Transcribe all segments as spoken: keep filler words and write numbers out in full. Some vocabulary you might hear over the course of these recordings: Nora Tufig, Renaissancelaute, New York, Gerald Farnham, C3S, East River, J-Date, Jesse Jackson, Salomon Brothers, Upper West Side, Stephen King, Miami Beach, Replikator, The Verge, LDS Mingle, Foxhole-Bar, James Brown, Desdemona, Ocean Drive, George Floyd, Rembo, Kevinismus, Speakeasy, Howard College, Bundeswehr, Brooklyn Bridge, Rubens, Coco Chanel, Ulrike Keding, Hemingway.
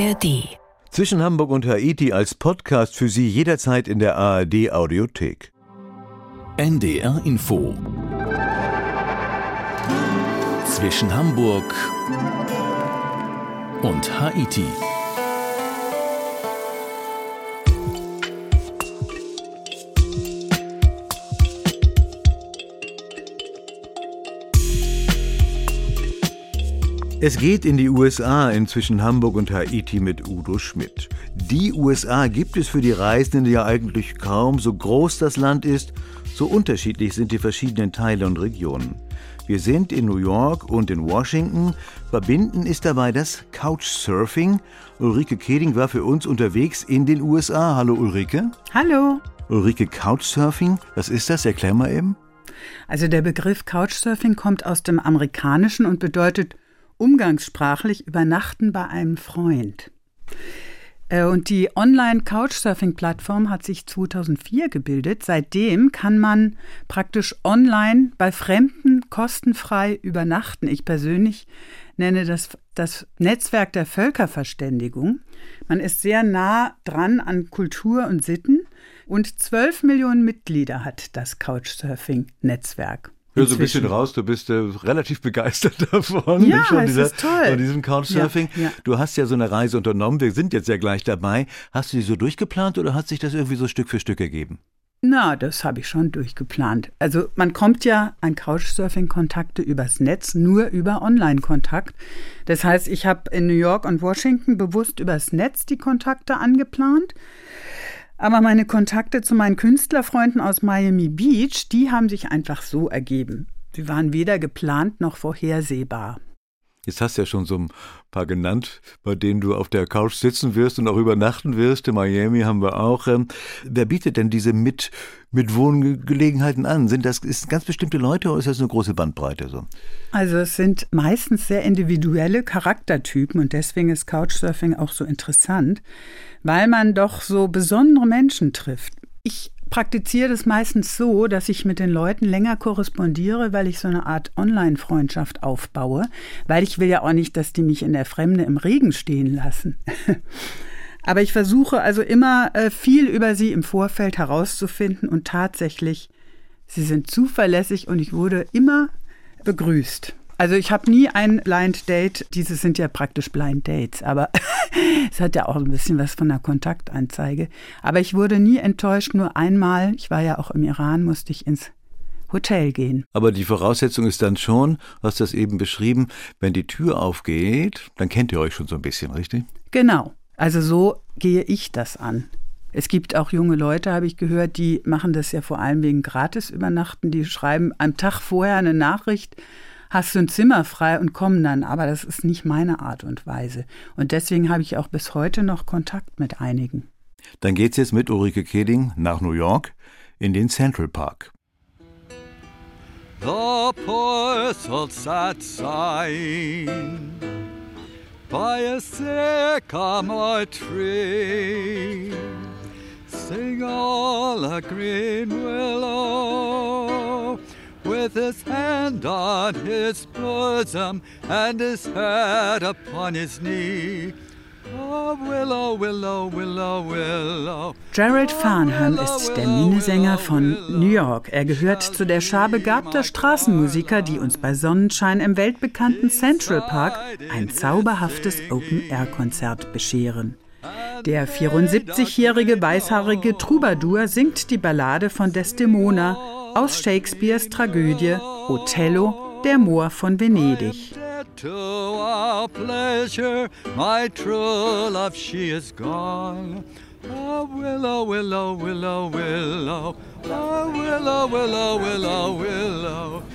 A R D. Zwischen Hamburg und Haiti als Podcast für Sie jederzeit in der A R D Audiothek. N D R Info. Zwischen Hamburg und Haiti. Es geht in die U S A, inzwischen Hamburg und Haiti mit Udo Schmidt. Die U S A gibt es für die Reisenden ja eigentlich kaum. So groß das Land ist, so unterschiedlich sind die verschiedenen Teile und Regionen. Wir sind in New York und in Washington. Verbinden ist dabei das Couchsurfing. Ulrike Keding war für uns unterwegs in den U S A. Hallo Ulrike. Hallo. Ulrike, Couchsurfing, was ist das? Erklär mal eben. Also der Begriff Couchsurfing kommt aus dem Amerikanischen und bedeutet umgangssprachlich übernachten bei einem Freund. Und die Online-Couchsurfing-Plattform hat sich zweitausendvier gebildet. Seitdem kann man praktisch online bei Fremden kostenfrei übernachten. Ich persönlich nenne das das Netzwerk der Völkerverständigung. Man ist sehr nah dran an Kultur und Sitten. Und zwölf Millionen Mitglieder hat das Couchsurfing-Netzwerk. Hör so ein bisschen raus, du bist äh, relativ begeistert davon. Ja, von dieser, ist toll. Von diesem Couchsurfing. Ja, ja. Du hast ja so eine Reise unternommen, wir sind jetzt ja gleich dabei. Hast du die so durchgeplant oder hat sich das irgendwie so Stück für Stück ergeben? Na, das habe ich schon durchgeplant. Also man kommt ja an Couchsurfing-Kontakte übers Netz, nur über Online-Kontakt. Das heißt, ich habe in New York und Washington bewusst übers Netz die Kontakte angeplant. Aber meine Kontakte zu meinen Künstlerfreunden aus Miami Beach, die haben sich einfach so ergeben. Sie waren weder geplant noch vorhersehbar. Jetzt hast du ja schon so ein paar genannt, bei denen du auf der Couch sitzen wirst und auch übernachten wirst. In Miami haben wir auch. Wer bietet denn diese mit, mit Wohngelegenheiten an? Sind das ist ganz bestimmte Leute oder ist das eine große Bandbreite? So? Also es sind meistens sehr individuelle Charaktertypen und deswegen ist Couchsurfing auch so interessant, weil man doch so besondere Menschen trifft. Ich praktiziere das meistens so, dass ich mit den Leuten länger korrespondiere, weil ich so eine Art Online-Freundschaft aufbaue, weil ich will ja auch nicht, dass die mich in der Fremde im Regen stehen lassen. Aber ich versuche also immer viel über sie im Vorfeld herauszufinden und tatsächlich, sie sind zuverlässig und ich wurde immer begrüßt. Also ich habe nie ein Blind Date, diese sind ja praktisch Blind Dates, aber es hat ja auch ein bisschen was von einer Kontaktanzeige. Aber ich wurde nie enttäuscht, nur einmal, ich war ja auch im Iran, musste ich ins Hotel gehen. Aber die Voraussetzung ist dann schon, du hast das eben beschrieben, wenn die Tür aufgeht, dann kennt ihr euch schon so ein bisschen, richtig? Genau, also so gehe ich das an. Es gibt auch junge Leute, habe ich gehört, die machen das ja vor allem wegen Gratisübernachten, die schreiben am Tag vorher eine Nachricht, hast du ein Zimmer frei und komm dann, aber das ist nicht meine Art und Weise. Und deswegen habe ich auch bis heute noch Kontakt mit einigen. Dann geht's jetzt mit Ulrike Keding nach New York in den Central Park. The poor soul's sad sign by a sycamore tree sing all a green willow with his hand on his bosom and his head upon his knee. Oh, willow, willow, willow, willow. Gerald Farnham ist der Minnesänger von New York. Er gehört zu der Schar begabter Straßenmusiker, die uns bei Sonnenschein im weltbekannten Central Park ein zauberhaftes Open-Air-Konzert bescheren. Der vierundsiebzigjährige weißhaarige Troubadour singt die Ballade von Desdemona aus Shakespeares Tragödie Othello, der Moor von Venedig.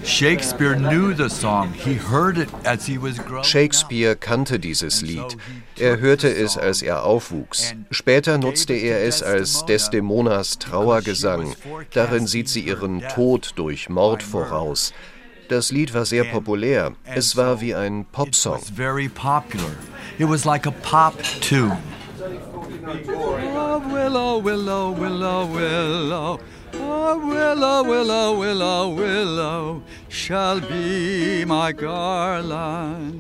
Shakespeare knew the song. He heard it as he was growing up. Shakespeare kannte dieses Lied. Er hörte es, als er aufwuchs. Später nutzte er es als Desdemonas Trauergesang. Darin sieht sie ihren Tod durch Mord voraus. Das Lied war sehr populär. Es war wie ein Popsong. Very popular. It was like a pop tune. Oh, willow, willow, willow, willow. Oh, willow, willow, willow, willow shall be my garland.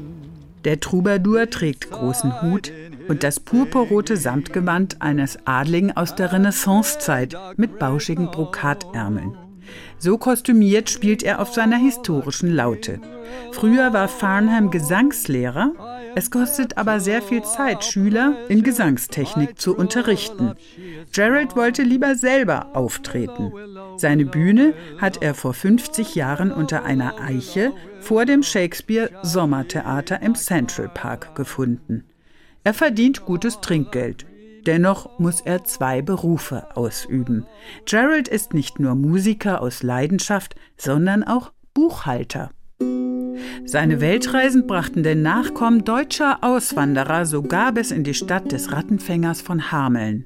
Der Troubadour trägt großen Hut, und das purpurrote Samtgewand eines Adligen aus der Renaissancezeit mit bauschigen Brokatärmeln. So kostümiert spielt er auf seiner historischen Laute. Früher war Farnham Gesangslehrer, es kostet aber sehr viel Zeit, Schüler in Gesangstechnik zu unterrichten. Gerald wollte lieber selber auftreten. Seine Bühne hat er vor fünfzig Jahren unter einer Eiche vor dem Shakespeare-Sommertheater im Central Park gefunden. Er verdient gutes Trinkgeld. Dennoch muss er zwei Berufe ausüben. Gerald ist nicht nur Musiker aus Leidenschaft, sondern auch Buchhalter. Seine Weltreisen brachten den Nachkommen deutscher Auswanderer sogar bis in die Stadt des Rattenfängers von Hameln.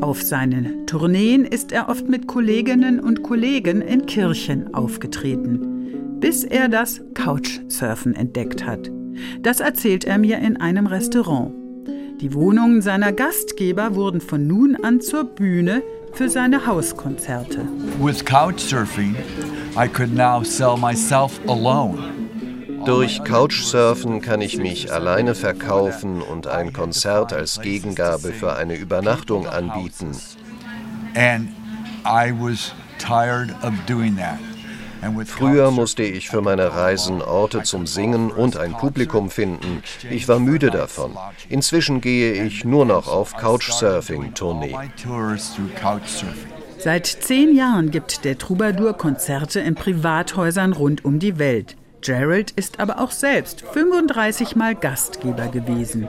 Auf seinen Tourneen ist er oft mit Kolleginnen und Kollegen in Kirchen aufgetreten, bis er das Couchsurfen entdeckt hat. Das erzählt er mir in einem Restaurant. Die Wohnungen seiner Gastgeber wurden von nun an zur Bühne für seine Hauskonzerte. With Couchsurfing, I could now sell myself alone. Durch Couchsurfen kann ich mich alleine verkaufen und ein Konzert als Gegengabe für eine Übernachtung anbieten. Früher musste ich für meine Reisen Orte zum Singen und ein Publikum finden. Ich war müde davon. Inzwischen gehe ich nur noch auf Couchsurfing-Tournee. Seit zehn Jahren gibt der Troubadour Konzerte in Privathäusern rund um die Welt. Gerald ist aber auch selbst fünfunddreißig Mal Gastgeber gewesen.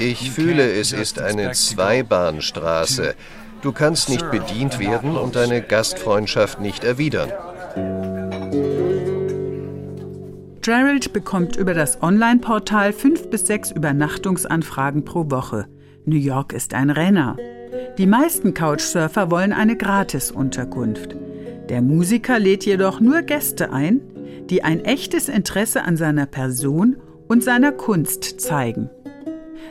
Ich fühle, es ist eine Zweibahnstraße. Du kannst nicht bedient werden und deine Gastfreundschaft nicht erwidern. Gerald bekommt über das Online-Portal fünf bis sechs Übernachtungsanfragen pro Woche. New York ist ein Renner. Die meisten Couchsurfer wollen eine Gratisunterkunft. Der Musiker lädt jedoch nur Gäste ein, die ein echtes Interesse an seiner Person und seiner Kunst zeigen.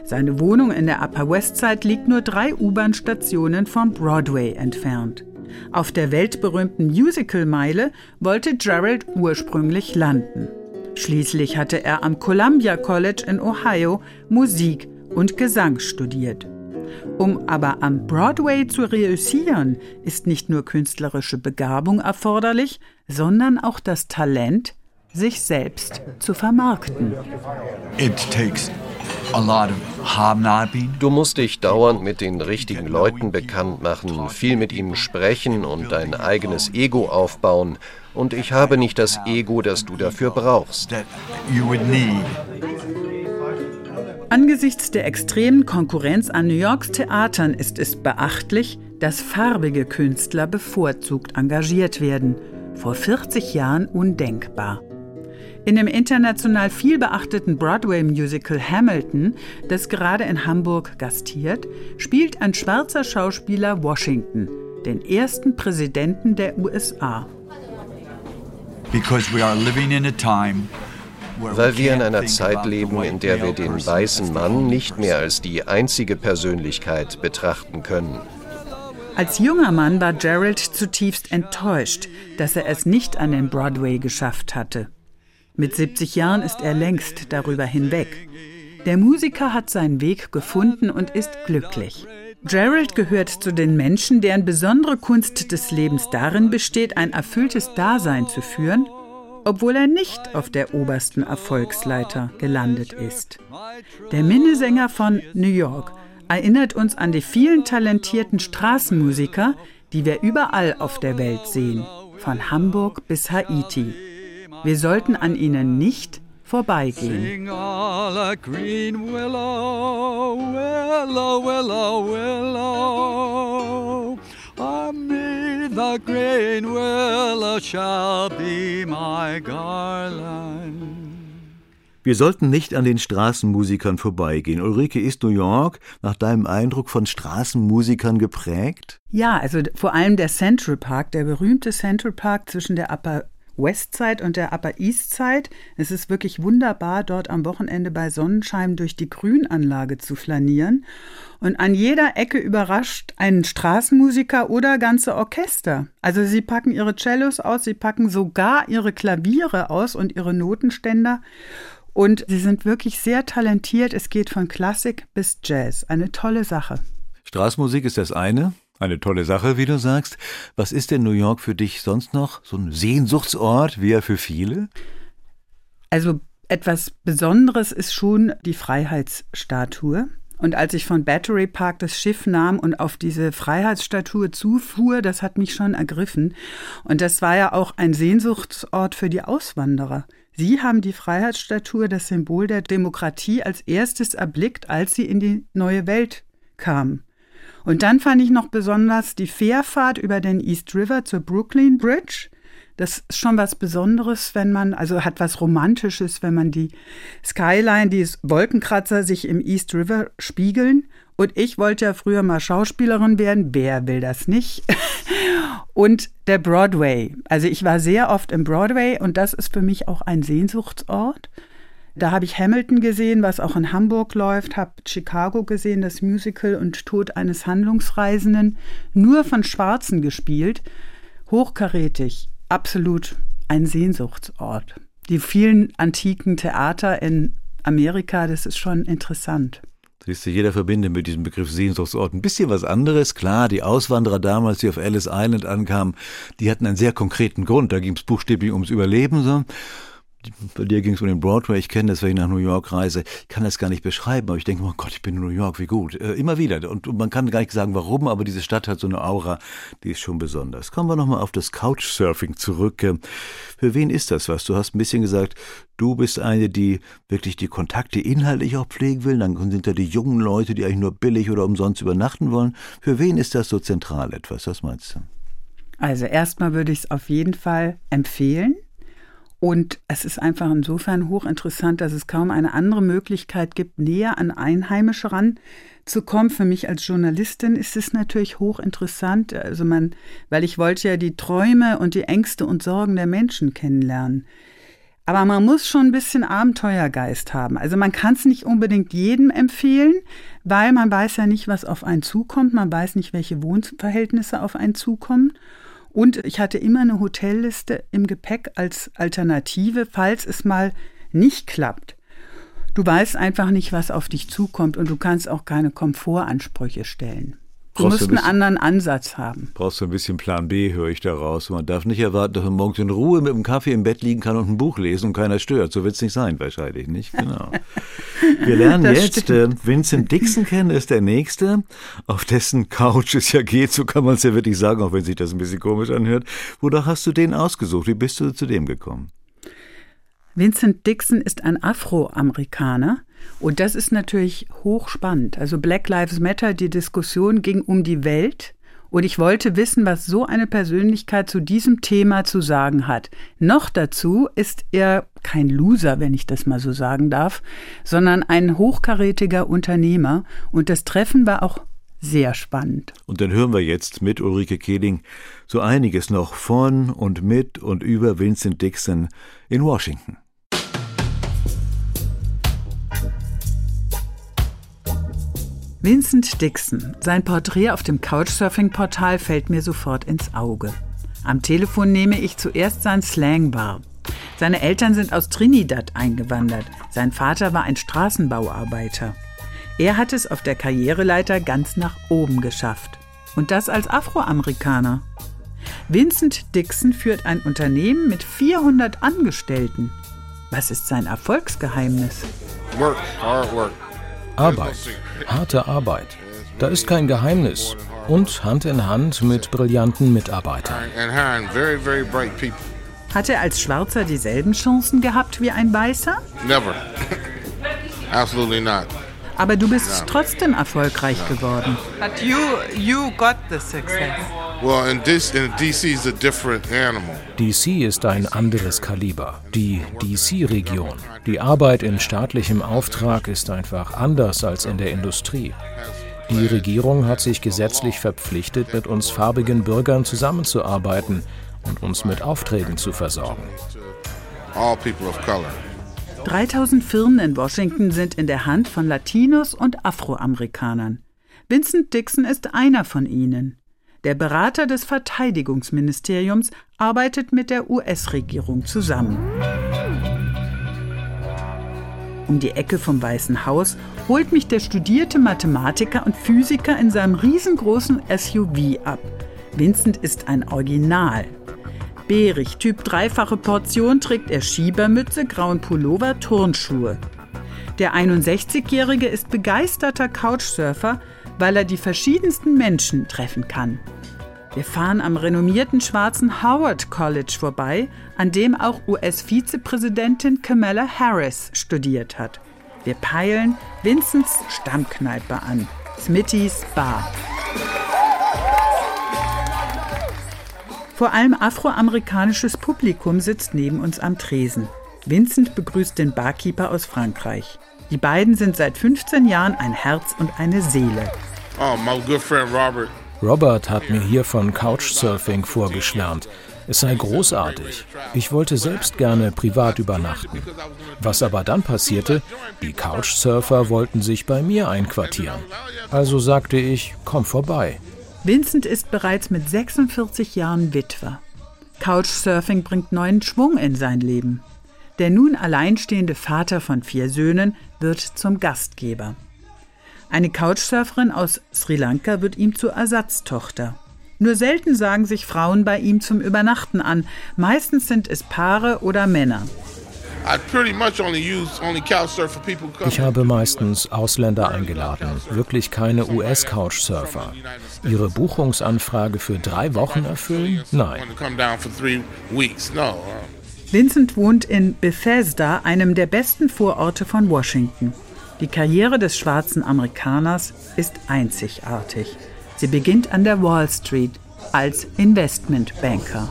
Seine Wohnung in der Upper West Side liegt nur drei U-Bahn-Stationen vom Broadway entfernt. Auf der weltberühmten Musical-Meile wollte Gerald ursprünglich landen. Schließlich hatte er am Columbia College in Ohio Musik und Gesang studiert. Um aber am Broadway zu reüssieren, ist nicht nur künstlerische Begabung erforderlich, sondern auch das Talent, sich selbst zu vermarkten. Du musst dich dauernd mit den richtigen Leuten bekannt machen, viel mit ihnen sprechen und dein eigenes Ego aufbauen. Und ich habe nicht das Ego, das du dafür brauchst. Angesichts der extremen Konkurrenz an New Yorks Theatern ist es beachtlich, dass farbige Künstler bevorzugt engagiert werden. Vor vierzig Jahren undenkbar. In dem international viel beachteten Broadway-Musical Hamilton, das gerade in Hamburg gastiert, spielt ein schwarzer Schauspieler Washington, den ersten Präsidenten der U S A. Because we are living in a time. Weil wir in einer Zeit leben, in der wir den weißen Mann nicht mehr als die einzige Persönlichkeit betrachten können. Als junger Mann war Gerald zutiefst enttäuscht, dass er es nicht an den Broadway geschafft hatte. Mit siebzig Jahren ist er längst darüber hinweg. Der Musiker hat seinen Weg gefunden und ist glücklich. Gerald gehört zu den Menschen, deren besondere Kunst des Lebens darin besteht, ein erfülltes Dasein zu führen, obwohl er nicht auf der obersten Erfolgsleiter gelandet ist. Der Minnesänger von New York erinnert uns an die vielen talentierten Straßenmusiker, die wir überall auf der Welt sehen, von Hamburg bis Haiti. Wir sollten an ihnen nicht vorbeigehen. The green willow shall be my garland. Wir sollten nicht an den Straßenmusikern vorbeigehen. Ulrike, ist New York nach deinem Eindruck von Straßenmusikern geprägt? Ja, also vor allem der Central Park, der berühmte Central Park zwischen der Upper West Side und der Upper Eastside. Es ist wirklich wunderbar, dort am Wochenende bei Sonnenschein durch die Grünanlage zu flanieren. Und an jeder Ecke überrascht einen Straßenmusiker oder ganze Orchester. Also sie packen ihre Cellos aus, sie packen sogar ihre Klaviere aus und ihre Notenständer. Und sie sind wirklich sehr talentiert. Es geht von Klassik bis Jazz. Eine tolle Sache. Straßenmusik ist das eine. Eine tolle Sache, wie du sagst. Was ist denn New York für dich sonst noch? So ein Sehnsuchtsort, wie er für viele? Also etwas Besonderes ist schon die Freiheitsstatue. Und als ich von Battery Park das Schiff nahm und auf diese Freiheitsstatue zufuhr, das hat mich schon ergriffen. Und das war ja auch ein Sehnsuchtsort für die Auswanderer. Sie haben die Freiheitsstatue, das Symbol der Demokratie, als erstes erblickt, als sie in die neue Welt kamen. Und dann fand ich noch besonders die Fährfahrt über den East River zur Brooklyn Bridge. Das ist schon was Besonderes, wenn man, also hat was Romantisches, wenn man die Skyline, die Wolkenkratzer sich im East River spiegeln. Und ich wollte ja früher mal Schauspielerin werden. Wer will das nicht? Und der Broadway. Also ich war sehr oft im Broadway und das ist für mich auch ein Sehnsuchtsort. Da habe ich Hamilton gesehen, was auch in Hamburg läuft, habe Chicago gesehen, das Musical und Tod eines Handlungsreisenden, nur von Schwarzen gespielt, hochkarätig, absolut ein Sehnsuchtsort. Die vielen antiken Theater in Amerika, das ist schon interessant. Siehst du, jeder verbindet mit diesem Begriff Sehnsuchtsort ein bisschen was anderes. Klar, die Auswanderer damals, die auf Ellis Island ankamen, die hatten einen sehr konkreten Grund. Da ging es buchstäblich ums Überleben so. Bei dir ging es um den Broadway, ich kenne das, wenn ich nach New York reise, ich kann das gar nicht beschreiben, aber ich denke, oh Gott, ich bin in New York, wie gut, äh, immer wieder und, und man kann gar nicht sagen, warum, aber diese Stadt hat so eine Aura, die ist schon besonders. Kommen wir nochmal auf das Couchsurfing zurück, für wen ist das was? Du hast ein bisschen gesagt, du bist eine, die wirklich die Kontakte inhaltlich auch pflegen will, dann sind da die jungen Leute, die eigentlich nur billig oder umsonst übernachten wollen, für wen ist das so zentral etwas, was meinst du? Also erstmal würde ich es auf jeden Fall empfehlen. Und es ist einfach insofern hochinteressant, dass es kaum eine andere Möglichkeit gibt, näher an Einheimische ranzukommen. Für mich als Journalistin ist es natürlich hochinteressant, also man, weil ich wollte ja die Träume und die Ängste und Sorgen der Menschen kennenlernen. Aber man muss schon ein bisschen Abenteuergeist haben. Also man kann es nicht unbedingt jedem empfehlen, weil man weiß ja nicht, was auf einen zukommt. Man weiß nicht, welche Wohnverhältnisse auf einen zukommen. Und ich hatte immer eine Hotelliste im Gepäck als Alternative, falls es mal nicht klappt. Du weißt einfach nicht, was auf dich zukommt und du kannst auch keine Komfortansprüche stellen. Du brauchst musst ein bisschen, einen anderen Ansatz haben. Brauchst du ein bisschen Plan B, höre ich daraus. Man darf nicht erwarten, dass man morgens in Ruhe mit einem Kaffee im Bett liegen kann und ein Buch lesen und keiner stört. So wird es nicht sein, wahrscheinlich nicht. Genau. Wir lernen das jetzt äh, Vincent Dixon kennen, ist der Nächste, auf dessen Couch es ja geht. So kann man es ja wirklich sagen, auch wenn sich das ein bisschen komisch anhört. Wodurch hast du den ausgesucht? Wie bist du zu dem gekommen? Vincent Dixon ist ein Afroamerikaner und das ist natürlich hochspannend. Also Black Lives Matter, die Diskussion ging um die Welt und ich wollte wissen, was so eine Persönlichkeit zu diesem Thema zu sagen hat. Noch dazu ist er kein Loser, wenn ich das mal so sagen darf, sondern ein hochkarätiger Unternehmer und das Treffen war auch sehr spannend. Und dann hören wir jetzt mit Ulrike Keding so einiges noch von und mit und über Vincent Dixon in Washington. Vincent Dixon, sein Porträt auf dem Couchsurfing-Portal fällt mir sofort ins Auge. Am Telefon nehme ich zuerst sein Slang wahr. Seine Eltern sind aus Trinidad eingewandert. Sein Vater war ein Straßenbauarbeiter. Er hat es auf der Karriereleiter ganz nach oben geschafft. Und das als Afroamerikaner. Vincent Dixon führt ein Unternehmen mit vierhundert Angestellten. Was ist sein Erfolgsgeheimnis? Arbeit. Harte Arbeit. Da ist kein Geheimnis. Und Hand in Hand mit brillanten Mitarbeitern. Hat er als Schwarzer dieselben Chancen gehabt wie ein Weißer? Never. Absolutely not. Aber du bist trotzdem erfolgreich geworden. But you, you got the success. Well, in D C is a different animal. D C ist ein anderes Kaliber, die D C-Region. Die Arbeit in staatlichem Auftrag ist einfach anders als in der Industrie. Die Regierung hat sich gesetzlich verpflichtet, mit uns farbigen Bürgern zusammenzuarbeiten und uns mit Aufträgen zu versorgen. All people of color. dreitausend Firmen in Washington sind in der Hand von Latinos und Afroamerikanern. Vincent Dixon ist einer von ihnen. Der Berater des Verteidigungsministeriums arbeitet mit der U S-Regierung zusammen. Um die Ecke vom Weißen Haus holt mich der studierte Mathematiker und Physiker in seinem riesengroßen S U V ab. Vincent ist ein Original. Bärig, Typ dreifache Portion, trägt er Schiebermütze, grauen Pullover, Turnschuhe. Der einundsechzigjährige ist begeisterter Couchsurfer, weil er die verschiedensten Menschen treffen kann. Wir fahren am renommierten schwarzen Howard College vorbei, an dem auch U S-Vizepräsidentin Kamala Harris studiert hat. Wir peilen Vincents Stammkneipe an, Smitty's Bar. Vor allem afroamerikanisches Publikum sitzt neben uns am Tresen. Vincent begrüßt den Barkeeper aus Frankreich. Die beiden sind seit fünfzehn Jahren ein Herz und eine Seele. Oh, my good friend Robert. Robert hat mir hier von Couchsurfing vorgeschwärmt. Es sei großartig. Ich wollte selbst gerne privat übernachten. Was aber dann passierte, die Couchsurfer wollten sich bei mir einquartieren. Also sagte ich, komm vorbei. Vincent ist bereits mit sechsundvierzig Jahren Witwer. Couchsurfing bringt neuen Schwung in sein Leben. Der nun alleinstehende Vater von vier Söhnen wird zum Gastgeber. Eine Couchsurferin aus Sri Lanka wird ihm zur Ersatztochter. Nur selten sagen sich Frauen bei ihm zum Übernachten an. Meistens sind es Paare oder Männer. Ich habe meistens Ausländer eingeladen, wirklich keine U S-Couchsurfer. Ihre Buchungsanfrage für drei Wochen erfüllen? Nein. Vincent wohnt in Bethesda, einem der besten Vororte von Washington. Die Karriere des schwarzen Amerikaners ist einzigartig. Sie beginnt an der Wall Street als Investmentbanker.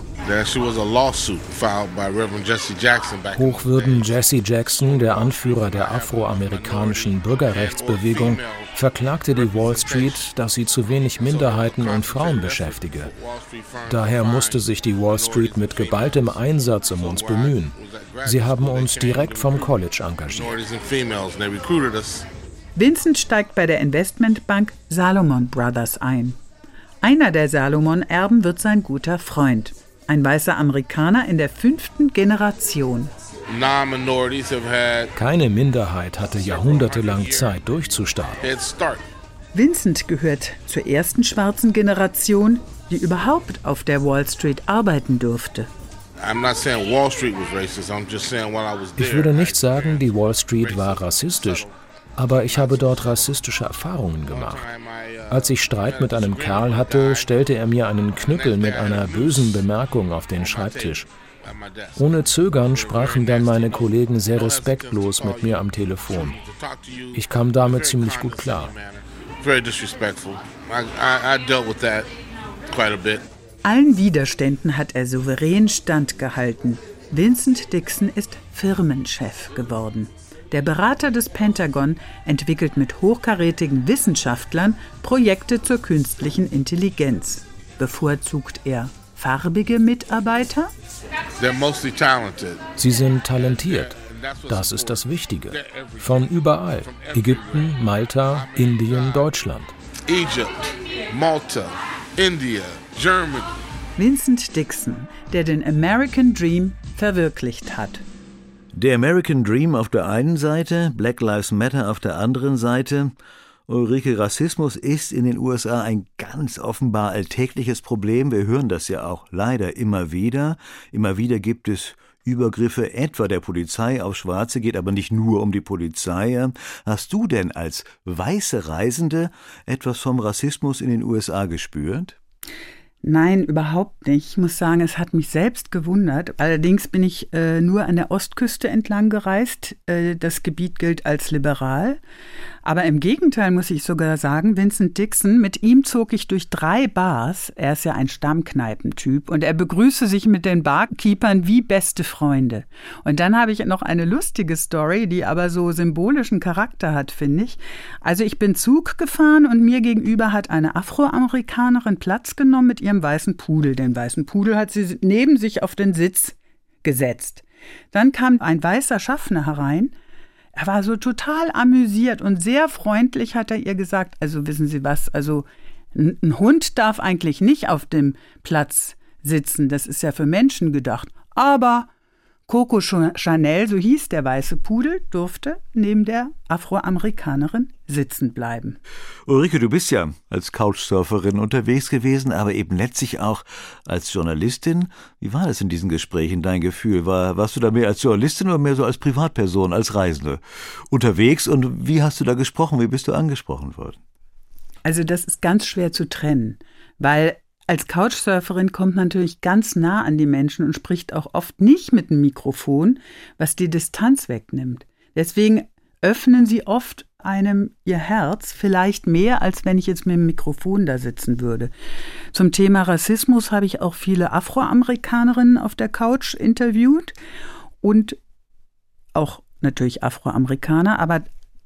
Hoch würden Jesse Jackson, der Anführer der afroamerikanischen Bürgerrechtsbewegung, verklagte die Wall Street, dass sie zu wenig Minderheiten und Frauen beschäftige. Daher musste sich die Wall Street mit geballtem Einsatz um uns bemühen. Sie haben uns direkt vom College engagiert. Vincent steigt bei der Investmentbank Salomon Brothers ein. Einer der Salomon-Erben wird sein guter Freund. Ein weißer Amerikaner in der fünften Generation. Keine Minderheit hatte jahrhundertelang Zeit durchzustarten. Vincent gehört zur ersten schwarzen Generation, die überhaupt auf der Wall Street arbeiten durfte. Ich würde nicht sagen, die Wall Street war rassistisch. Aber ich habe dort rassistische Erfahrungen gemacht. Als ich Streit mit einem Kerl hatte, stellte er mir einen Knüppel mit einer bösen Bemerkung auf den Schreibtisch. Ohne Zögern sprachen dann meine Kollegen sehr respektlos mit mir am Telefon. Ich kam damit ziemlich gut klar. Allen Widerständen hat er souverän standgehalten. Vincent Dixon ist Firmenchef geworden. Der Berater des Pentagon entwickelt mit hochkarätigen Wissenschaftlern Projekte zur künstlichen Intelligenz. Bevorzugt er farbige Mitarbeiter? Sie sind talentiert. Das ist das Wichtige. Von überall. Ägypten, Malta, Indien, Deutschland. Egypt, Malta, India, Germany. Vincent Dixon, der den American Dream verwirklicht hat. Der American Dream auf der einen Seite, Black Lives Matter auf der anderen Seite. Ulrike, Rassismus ist in den U S A ein ganz offenbar alltägliches Problem. Wir hören das ja auch leider immer wieder. Immer wieder gibt es Übergriffe etwa der Polizei auf Schwarze, geht aber nicht nur um die Polizei. Hast du denn als weiße Reisende etwas vom Rassismus in den U S A gespürt? Nein, überhaupt nicht. Ich muss sagen, es hat mich selbst gewundert. Allerdings bin ich äh, nur an der Ostküste entlang gereist. Äh, das Gebiet gilt als liberal. Aber im Gegenteil muss ich sogar sagen, Vincent Dixon, mit ihm zog ich durch drei Bars. Er ist ja ein Stammkneipentyp und er begrüßte sich mit den Barkeepern wie beste Freunde. Und dann habe ich noch eine lustige Story, die aber so symbolischen Charakter hat, finde ich. Also ich bin Zug gefahren und mir gegenüber hat eine Afroamerikanerin Platz genommen mit ihrem weißen Pudel. Den weißen Pudel hat sie neben sich auf den Sitz gesetzt. Dann kam ein weißer Schaffner herein. Er war so total amüsiert und sehr freundlich hat er ihr gesagt, also wissen Sie was, also ein Hund darf eigentlich nicht auf dem Platz sitzen, das ist ja für Menschen gedacht. Aber Coco Chanel, so hieß der weiße Pudel, durfte neben der Afroamerikanerin sitzen bleiben. Ulrike, du bist ja als Couchsurferin unterwegs gewesen, aber eben letztlich auch als Journalistin. Wie war das in diesen Gesprächen, dein Gefühl? War, warst du da mehr als Journalistin oder mehr so als Privatperson, als Reisende unterwegs? Und wie hast du da gesprochen? Wie bist du angesprochen worden? Also das ist ganz schwer zu trennen, weil als Couchsurferin kommt man natürlich ganz nah an die Menschen und spricht auch oft nicht mit dem Mikrofon, was die Distanz wegnimmt. Deswegen öffnen sie oft einem ihr Herz, vielleicht mehr, als wenn ich jetzt mit dem Mikrofon da sitzen würde. Zum Thema Rassismus habe ich auch viele Afroamerikanerinnen auf der Couch interviewt und auch natürlich Afroamerikaner, aber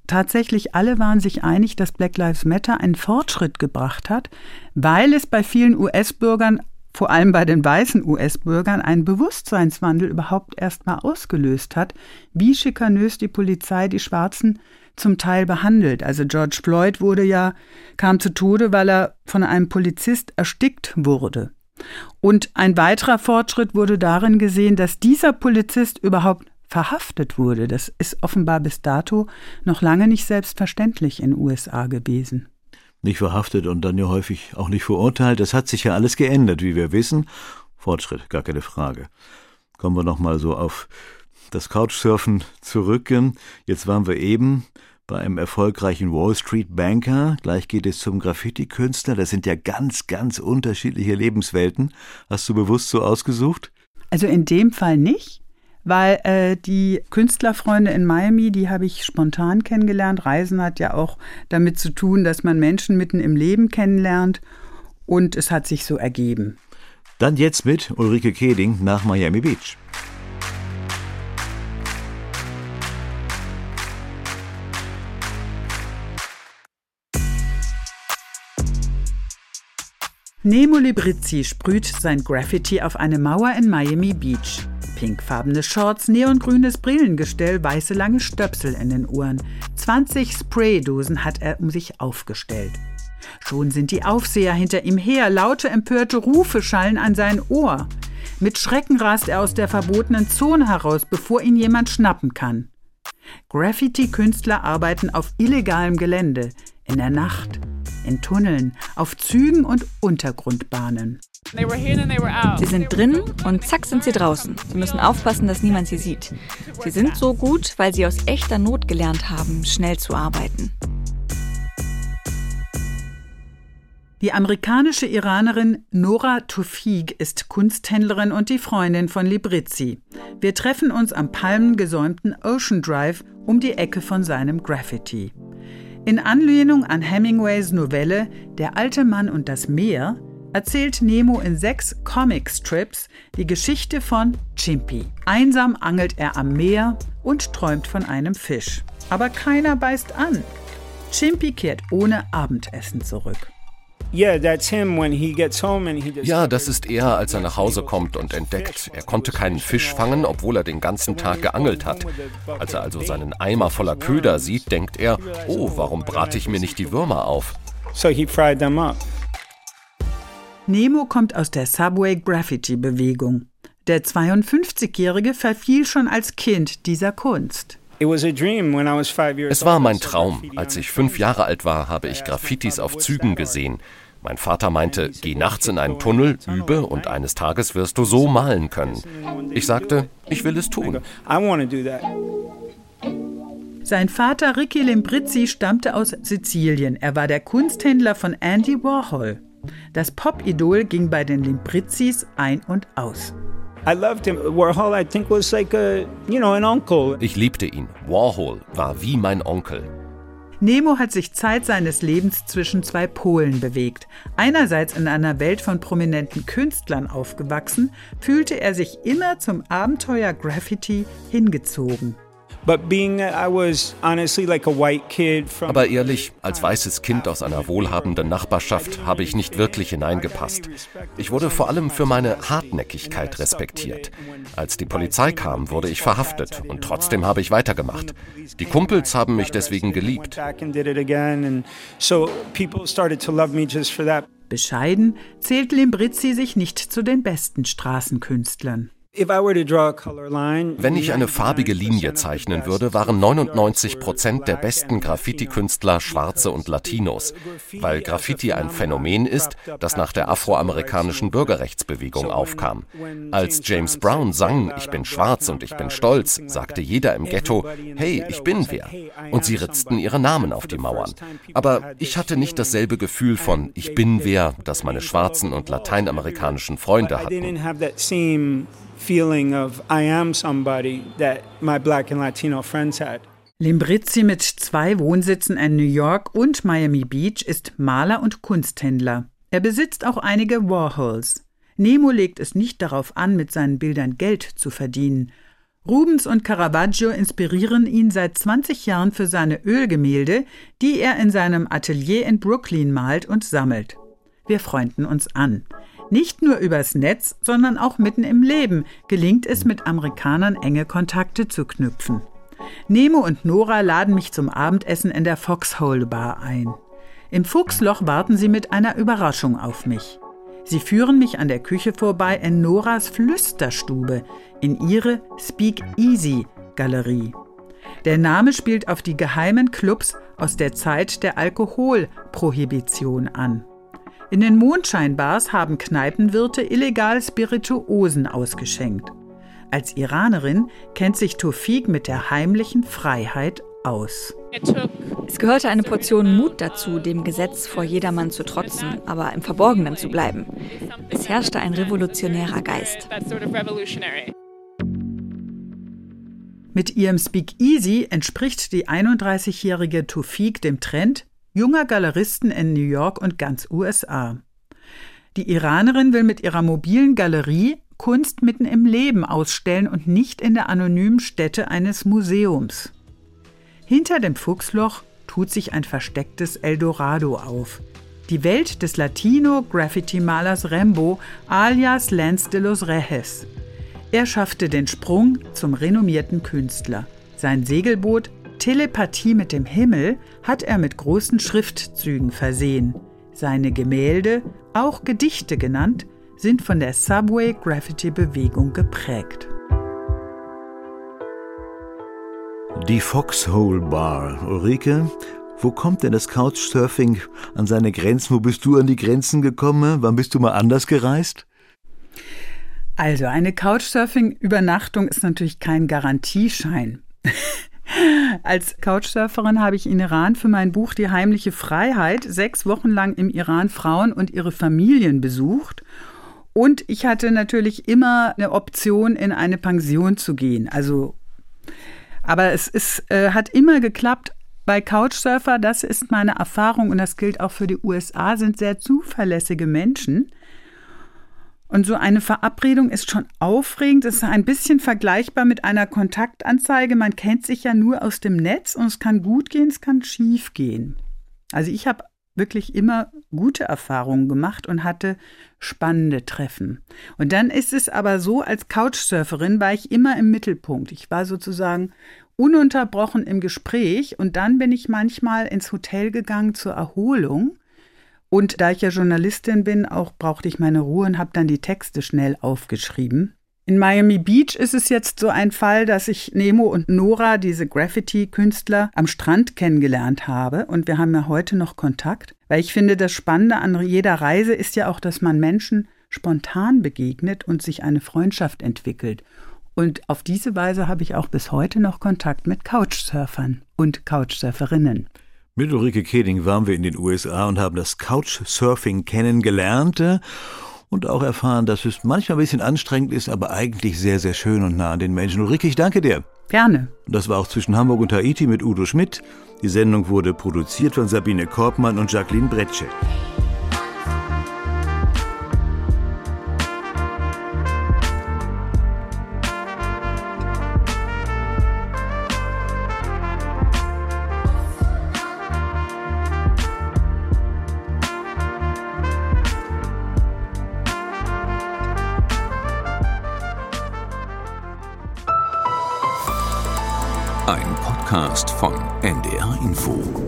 tatsächlich alle waren sich einig, dass Black Lives Matter einen Fortschritt gebracht hat, weil es bei vielen U S-Bürgern, vor allem bei den weißen U S-Bürgern, einen Bewusstseinswandel überhaupt erst mal ausgelöst hat, wie schikanös die Polizei die Schwarzen zum Teil behandelt. Also George Floyd wurde ja, kam zu Tode, weil er von einem Polizist erstickt wurde. Und ein weiterer Fortschritt wurde darin gesehen, dass dieser Polizist überhaupt verhaftet wurde. Das ist offenbar bis dato noch lange nicht selbstverständlich in den U S A gewesen. Nicht verhaftet und dann ja häufig auch nicht verurteilt. Das hat sich ja alles geändert, wie wir wissen. Fortschritt, gar keine Frage. Kommen wir nochmal so auf das Couchsurfen zurück. Jetzt waren wir eben bei einem erfolgreichen Wall Street Banker. Gleich geht es zum Graffiti-Künstler. Das sind ja ganz, ganz unterschiedliche Lebenswelten. Hast du bewusst so ausgesucht? Also in dem Fall nicht. Weil äh, die Künstlerfreunde in Miami, die habe ich spontan kennengelernt. Reisen hat ja auch damit zu tun, dass man Menschen mitten im Leben kennenlernt. Und es hat sich so ergeben. Dann jetzt mit Ulrike Keding nach Miami Beach. Nemo Librizzi sprüht sein Graffiti auf eine Mauer in Miami Beach. Pinkfarbene Shorts, neongrünes Brillengestell, weiße lange Stöpsel in den Ohren. zwanzig Spraydosen hat er um sich aufgestellt. Schon sind die Aufseher hinter ihm her, laute empörte Rufe schallen an sein Ohr. Mit Schrecken rast er aus der verbotenen Zone heraus, bevor ihn jemand schnappen kann. Graffiti-Künstler arbeiten auf illegalem Gelände, in der Nacht, in Tunneln, auf Zügen und Untergrundbahnen. Sie sind drinnen und zack sind sie draußen. Sie müssen aufpassen, dass niemand sie sieht. Sie sind so gut, weil sie aus echter Not gelernt haben, schnell zu arbeiten. Die amerikanische Iranerin Nora Tufig ist Kunsthändlerin und die Freundin von Librizzi. Wir treffen uns am palmengesäumten Ocean Drive um die Ecke von seinem Graffiti. In Anlehnung an Hemingways Novelle »Der alte Mann und das Meer« erzählt Nemo in sechs Comic-Strips die Geschichte von Chimpy. Einsam angelt er am Meer und träumt von einem Fisch. Aber keiner beißt an. Chimpy kehrt ohne Abendessen zurück. Ja, das ist er, als er nach Hause kommt und entdeckt, er konnte keinen Fisch fangen, obwohl er den ganzen Tag geangelt hat. Als er also seinen Eimer voller Köder sieht, denkt er, oh, warum brate ich mir nicht die Würmer auf? So he fried them up. Nemo kommt aus der Subway Graffiti Bewegung. Der zweiundfünfzigjährige verfiel schon als Kind dieser Kunst. Es war mein Traum. Als ich fünf Jahre alt war, habe ich Graffitis auf Zügen gesehen. Mein Vater meinte, geh nachts in einen Tunnel, übe und eines Tages wirst du so malen können. Ich sagte, ich will es tun. Sein Vater Ricky Librizzi stammte aus Sizilien. Er war der Kunsthändler von Andy Warhol. Das Pop-Idol ging bei den Librizzis ein und aus. Ich liebte ihn. Warhol war wie mein Onkel. Nemo hat sich Zeit seines Lebens zwischen zwei Polen bewegt. Einerseits in einer Welt von prominenten Künstlern aufgewachsen, fühlte er sich immer zum Abenteuer Graffiti hingezogen. Aber ehrlich, als weißes Kind aus einer wohlhabenden Nachbarschaft habe ich nicht wirklich hineingepasst. Ich wurde vor allem für meine Hartnäckigkeit respektiert. Als die Polizei kam, wurde ich verhaftet und trotzdem habe ich weitergemacht. Die Kumpels haben mich deswegen geliebt. Bescheiden zählt Librizzi sich nicht zu den besten Straßenkünstlern. Wenn ich eine farbige Linie zeichnen würde, waren neunundneunzig Prozent der besten Graffiti-Künstler Schwarze und Latinos, weil Graffiti ein Phänomen ist, das nach der afroamerikanischen Bürgerrechtsbewegung aufkam. Als James Brown sang, ich bin schwarz und ich bin stolz, sagte jeder im Ghetto, hey, ich bin wer. Und sie ritzten ihre Namen auf die Mauern. Aber ich hatte nicht dasselbe Gefühl von ich bin wer, das meine schwarzen und lateinamerikanischen Freunde hatten. Feeling of I am somebody that my black and Latino friends had. Librizzi mit zwei Wohnsitzen in New York und Miami Beach ist Maler und Kunsthändler. Er besitzt auch einige Warhols. Nemo legt es nicht darauf an, mit seinen Bildern Geld zu verdienen. Rubens und Caravaggio inspirieren ihn seit zwanzig Jahren für seine Ölgemälde, die er in seinem Atelier in Brooklyn malt und sammelt. Wir freunden uns an. Nicht nur übers Netz, sondern auch mitten im Leben gelingt es, mit Amerikanern enge Kontakte zu knüpfen. Nemo und Nora laden mich zum Abendessen in der Foxhole-Bar ein. Im Fuchsloch warten sie mit einer Überraschung auf mich. Sie führen mich an der Küche vorbei in Noras Flüsterstube, in ihre Speakeasy-Galerie. Der Name spielt auf die geheimen Clubs aus der Zeit der Alkoholprohibition an. In den Mondscheinbars haben Kneipenwirte illegal Spirituosen ausgeschenkt. Als Iranerin kennt sich Tofik mit der heimlichen Freiheit aus. Es gehörte eine Portion Mut dazu, dem Gesetz vor jedermann zu trotzen, aber im Verborgenen zu bleiben. Es herrschte ein revolutionärer Geist. Mit ihrem Speakeasy entspricht die einunddreißigjährige Tofik dem Trend junger Galeristen in New York und ganz U S A. Die Iranerin will mit ihrer mobilen Galerie Kunst mitten im Leben ausstellen und nicht in der anonymen Stätte eines Museums. Hinter dem Fuchsloch tut sich ein verstecktes Eldorado auf. Die Welt des Latino-Graffiti-Malers Rembo alias Lance de los Reyes. Er schaffte den Sprung zum renommierten Künstler. Sein Segelboot Telepathie mit dem Himmel hat er mit großen Schriftzügen versehen. Seine Gemälde, auch Gedichte genannt, sind von der Subway Graffiti Bewegung geprägt. Die Foxhole Bar. Ulrike, wo kommt denn das Couchsurfing an seine Grenzen? Wo bist du an die Grenzen gekommen? Wann bist du mal anders gereist? Also, eine Couchsurfing-Übernachtung ist natürlich kein Garantieschein. Als Couchsurferin habe ich in Iran für mein Buch Die heimliche Freiheit sechs Wochen lang im Iran Frauen und ihre Familien besucht. Und ich hatte natürlich immer eine Option, in eine Pension zu gehen. Also, aber es ist, äh, hat immer geklappt bei Couchsurfer. Das ist meine Erfahrung und das gilt auch für die U S A, sind sehr zuverlässige Menschen. Und so eine Verabredung ist schon aufregend. Es ist ein bisschen vergleichbar mit einer Kontaktanzeige. Man kennt sich ja nur aus dem Netz und es kann gut gehen, es kann schief gehen. Also ich habe wirklich immer gute Erfahrungen gemacht und hatte spannende Treffen. Und dann ist es aber so, als Couchsurferin war ich immer im Mittelpunkt. Ich war sozusagen ununterbrochen im Gespräch und dann bin ich manchmal ins Hotel gegangen zur Erholung. Und da ich ja Journalistin bin, auch brauchte ich meine Ruhe und habe dann die Texte schnell aufgeschrieben. In Miami Beach ist es jetzt so ein Fall, dass ich Nemo und Nora, diese Graffiti-Künstler, am Strand kennengelernt habe. Und wir haben ja heute noch Kontakt. Weil ich finde, das Spannende an jeder Reise ist ja auch, dass man Menschen spontan begegnet und sich eine Freundschaft entwickelt. Und auf diese Weise habe ich auch bis heute noch Kontakt mit Couchsurfern und Couchsurferinnen. Mit Ulrike Keding waren wir in den U S A und haben das Couchsurfing kennengelernt und auch erfahren, dass es manchmal ein bisschen anstrengend ist, aber eigentlich sehr, sehr schön und nah an den Menschen. Ulrike, ich danke dir. Gerne. Das war auch zwischen Hamburg und Haiti mit Udo Schmidt. Die Sendung wurde produziert von Sabine Korbmann und Jacqueline Bretsche. Ein Podcast von N D R Info.